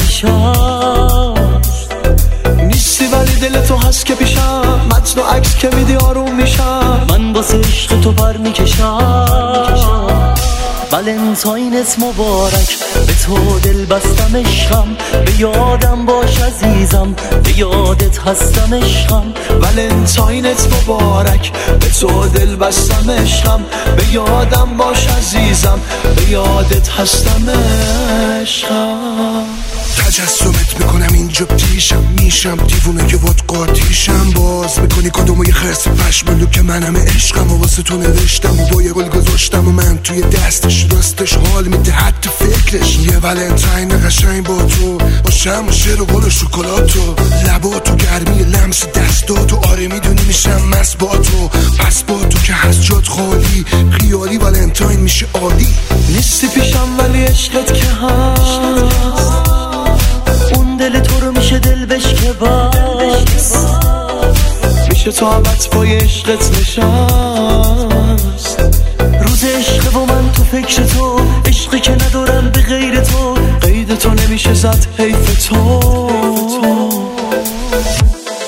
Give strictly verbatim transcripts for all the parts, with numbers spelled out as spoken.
میشاست نیستی ولی دل تو هست که پیشم، متن و عکس که میدی آروم میشم، من واسه عشق تو بر میکشم. ولنتاینت مبارک، به تو دل بستم عشقم، به یادم باش عزیزم، به یادت هستم عشقم. ولنتاینت مبارک، به تو دل بستم عشقم، به یادم باش عزیزم، به یادت هستم عشقم. تجسمت میکنم اینجا پیشم میشم، دیوونه که باد قاتیشم، باز میکنی کدوم و یه خرس پشمالو که من همه عشقم و واسه تو نوشتم و با یه گل گذاشتم و من توی دستش راستش حال میده حتی فکرش. یه ولنتاین قشنگ با تو باشم و شعر و گل و شکلاتو، لباتو گرمی لمس دستاتو، آره میدونی میشم مست با تو، پس با تو که هست جات خالی، خیالی ولنتاین میشه عالی. نیستی پیشم ولی عشقت که هست، دل تو رو میشه دل بشکه باز، میشه تو عبت پای عشقت نشست، روز عشق و من تو فکر تو، عشقی که ندارم به غیر تو، قید تو نمیشه زد حیف تو.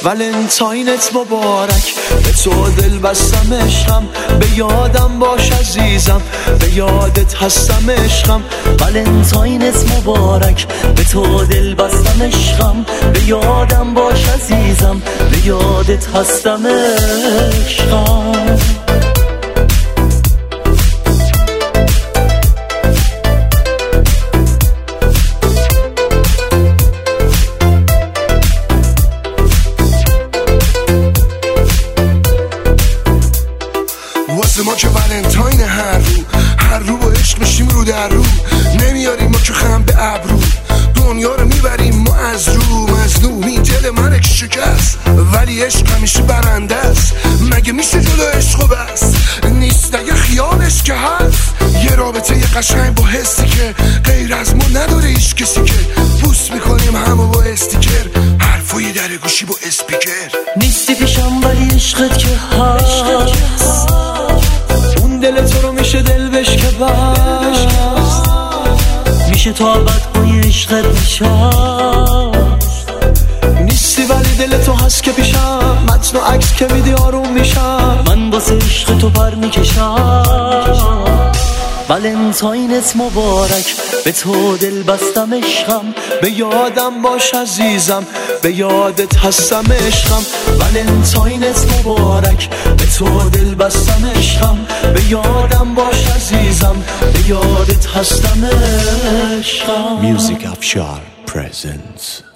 ولنتاینت مبارک، به تو دل بستم عشقم، به یادم باش عزیزم، به یادت هستم عشقم. ولنتاینت مبارک، به تو دل بستم عشقم، به یادم باش عزیزم، به یادت هستم عشقم. ما که ولنتاین هر رو هر رو با عشق میشیم رو در رو، نمیاریم ما که خم به ابرو، دنیا رو میبریم ما از رو، مظلومی دل من که شکست، ولی عشق همیشه برنده است، مگه میشه جدا عشق و بس نیست، اگه خیالش که هست یه رابطه یه قشنگ با حسی که غیر از ما نداره هیچ کسی، که بوس میکنیم همه با استیکر، حرفوی در گوشی با اسپیکر. نیستی پیشم ولی عشقت که هست، دل تو رو میشه دل بشکه باز، میشه تو عبد پای عشقت نشست، نیستی ولی دل تو هست که پیشم، متن و عکس که میدی آروم میشم، من واسه عشق تو پر میکشم. ولنتاینت مبارک، به تو دل بستم عشقم، به یادم باش عزیزم، به یادت هستم عشقم. ولنتاینت مبارک، به تو دل بستم عشقم، به یادم باش عزیزم، به یادت هستم عشقم. Music of افشار presents.